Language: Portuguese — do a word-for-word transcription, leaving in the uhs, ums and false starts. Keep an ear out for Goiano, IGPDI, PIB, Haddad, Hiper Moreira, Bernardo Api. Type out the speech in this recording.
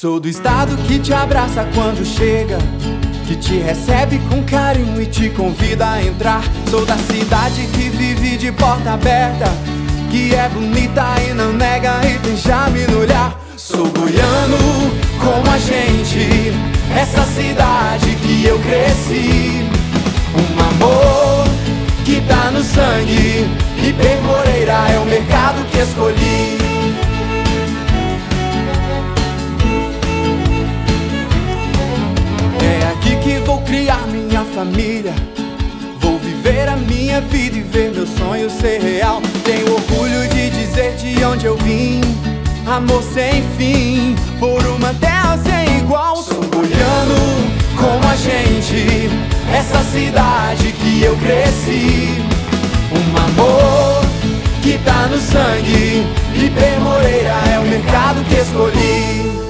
Sou do estado que te abraça quando chega, que te recebe com carinho e te convida a entrar. Sou da cidade que vive de porta aberta, que é bonita e não nega e tem charme no olhar. Sou goiano como a gente, essa cidade que eu cresci. Um amor que tá no sangue, Hiper Moreira é o mercado que escolhi. Vou criar minha família, vou viver a minha vida e ver meu sonho ser real. Tenho orgulho de dizer de onde eu vim, amor sem fim, por uma terra sem igual. Sou goiano como a gente, essa cidade que eu cresci. Um amor que tá no sangue, Hiper Moreira é o mercado que escolhi.